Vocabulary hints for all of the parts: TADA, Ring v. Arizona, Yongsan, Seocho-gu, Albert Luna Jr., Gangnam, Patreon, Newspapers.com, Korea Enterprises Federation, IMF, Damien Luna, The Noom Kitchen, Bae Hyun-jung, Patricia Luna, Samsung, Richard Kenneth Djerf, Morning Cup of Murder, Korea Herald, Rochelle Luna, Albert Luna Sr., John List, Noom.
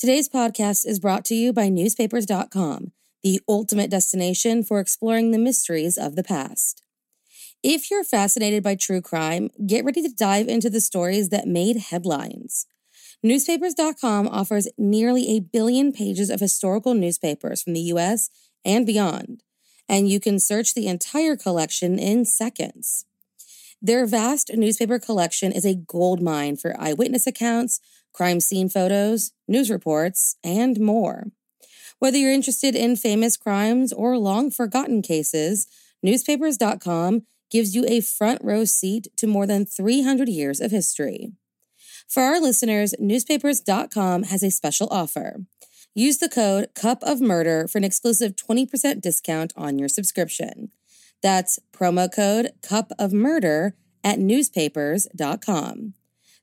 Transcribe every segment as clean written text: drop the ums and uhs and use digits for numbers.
Today's podcast is brought to you by Newspapers.com, the ultimate destination for exploring the mysteries of the past. If you're fascinated by true crime, get ready to dive into the stories that made headlines. Newspapers.com offers nearly 1 billion pages of historical newspapers from the U.S. and beyond, and you can search the entire collection in seconds. Their vast newspaper collection is a goldmine for eyewitness accounts, crime scene photos, news reports, and more. Whether you're interested in famous crimes or long-forgotten cases, Newspapers.com gives you a front-row seat to more than 300 years of history. For our listeners, Newspapers.com has a special offer. Use the code Cup of Murder for an exclusive 20% discount on your subscription. That's promo code Cup of Murder at Newspapers.com.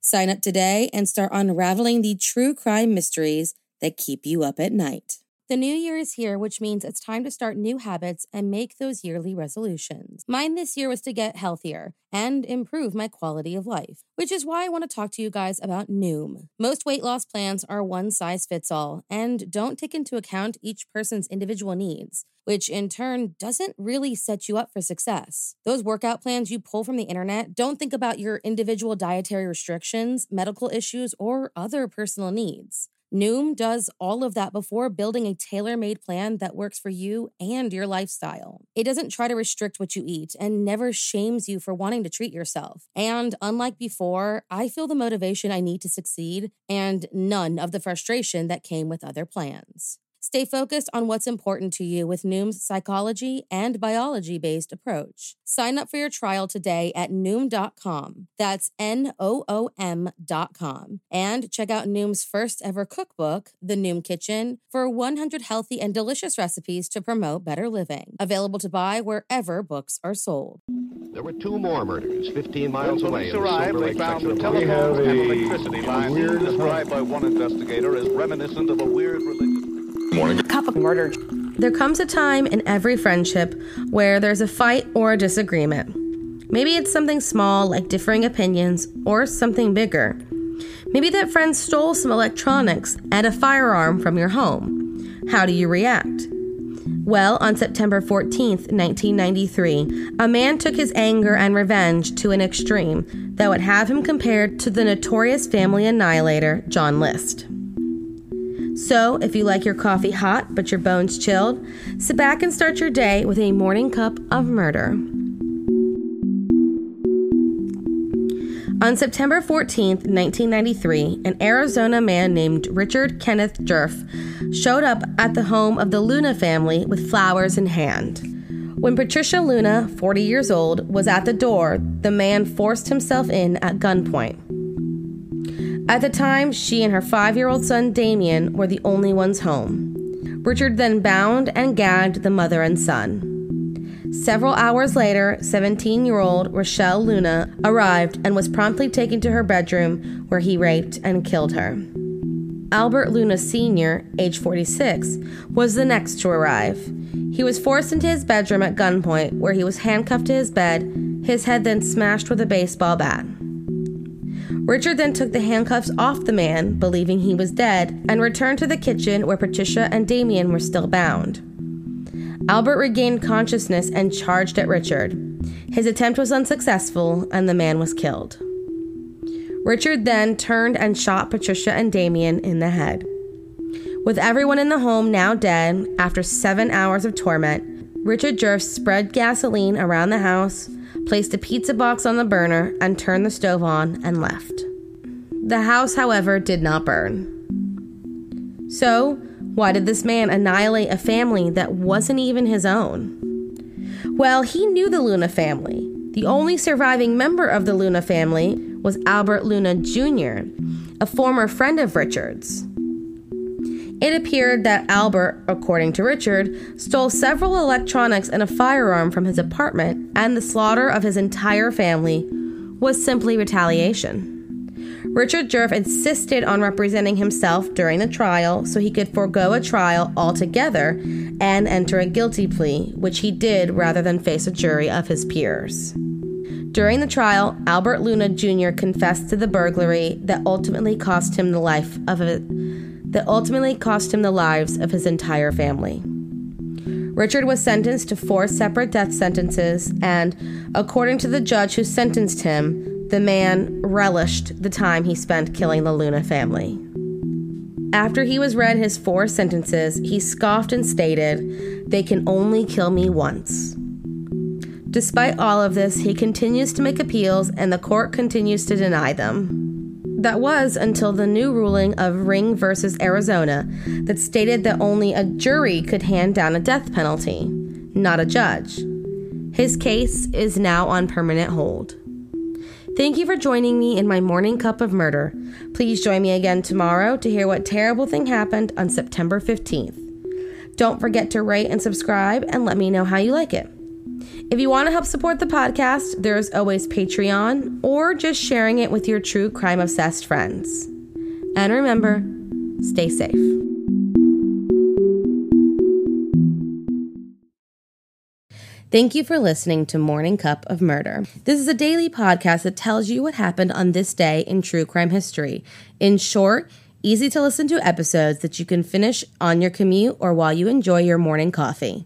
Sign up today and start unraveling the true crime mysteries that keep you up at night. The new year is here, which means it's time to start new habits and make those yearly resolutions. Mine this year was to get healthier and improve my quality of life, which is why I want to talk to you guys about Noom. Most weight loss plans are one size fits all and don't take into account each person's individual needs, which in turn doesn't really set you up for success. Those workout plans you pull from the internet don't think about your individual dietary restrictions, medical issues, or other personal needs. Noom does all of that before building a tailor-made plan that works for you and your lifestyle. It doesn't try to restrict what you eat and never shames you for wanting to treat yourself. And unlike before, I feel the motivation I need to succeed and none of the frustration that came with other plans. Stay focused on what's important to you with Noom's psychology and biology-based approach. Sign up for your trial today at Noom.com. That's Noom.com. And check out Noom's first ever cookbook, The Noom Kitchen, for 100 healthy and delicious recipes to promote better living. Available to buy wherever books are sold. There were two more murders 15 miles away. When police arrived, they found the telephone and electricity lines described by one investigator as reminiscent of a weird religion. Morning Cup of Murder. There comes a time in every friendship where there's a fight or a disagreement. Maybe it's something small like differing opinions or something bigger. Maybe that friend stole some electronics and a firearm from your home. How do you react? Well, on September 14th, 1993, a man took his anger and revenge to an extreme that would have him compared to the notorious family annihilator John List. So, if you like your coffee hot but your bones chilled, sit back and start your day with a morning cup of murder. On September 14th, 1993, an Arizona man named Richard Kenneth Djerf showed up at the home of the Luna family with flowers in hand. When Patricia Luna, 40 years old, was at the door, the man forced himself in at gunpoint. At the time, she and her 5-year-old son, Damien, were the only ones home. Richard then bound and gagged the mother and son. Several hours later, 17-year-old Rochelle Luna arrived and was promptly taken to her bedroom where he raped and killed her. Albert Luna Sr., age 46, was the next to arrive. He was forced into his bedroom at gunpoint where he was handcuffed to his bed, his head then smashed with a baseball bat. Richard then took the handcuffs off the man, believing he was dead, and returned to the kitchen where Patricia and Damien were still bound. Albert regained consciousness and charged at Richard. His attempt was unsuccessful, and the man was killed. Richard then turned and shot Patricia and Damien in the head. With everyone in the home now dead, after 7 hours of torment, Richard Djerf spread gasoline around the house, placed a pizza box on the burner, and turned the stove on and left. The house, however, did not burn. So, why did this man annihilate a family that wasn't even his own? Well, he knew the Luna family. The only surviving member of the Luna family was Albert Luna Jr., a former friend of Richard's. It appeared that Albert, according to Richard, stole several electronics and a firearm from his apartment, and the slaughter of his entire family was simply retaliation. Richard Djerf insisted on representing himself during the trial so he could forego a trial altogether and enter a guilty plea, which he did rather than face a jury of his peers. During the trial, Albert Luna Jr. confessed to the burglary that ultimately cost him the life of that ultimately cost him the lives of his entire family. Richard was sentenced to 4 separate death sentences, and according to the judge who sentenced him, the man relished the time he spent killing the Luna family. After he was read his 4 sentences, he scoffed and stated, "They can only kill me once." Despite all of this, he continues to make appeals and the court continues to deny them. That was until the new ruling of Ring v. Arizona that stated that only a jury could hand down a death penalty, not a judge. His case is now on permanent hold. Thank you for joining me in my morning cup of murder. Please join me again tomorrow to hear what terrible thing happened on September 15th. Don't forget to rate and subscribe and let me know how you like it. If you want to help support the podcast, there is always Patreon or just sharing it with your true crime-obsessed friends. And remember, stay safe. Thank you for listening to Morning Cup of Murder. This is a daily podcast that tells you what happened on this day in true crime history. In short, easy to listen to episodes that you can finish on your commute or while you enjoy your morning coffee.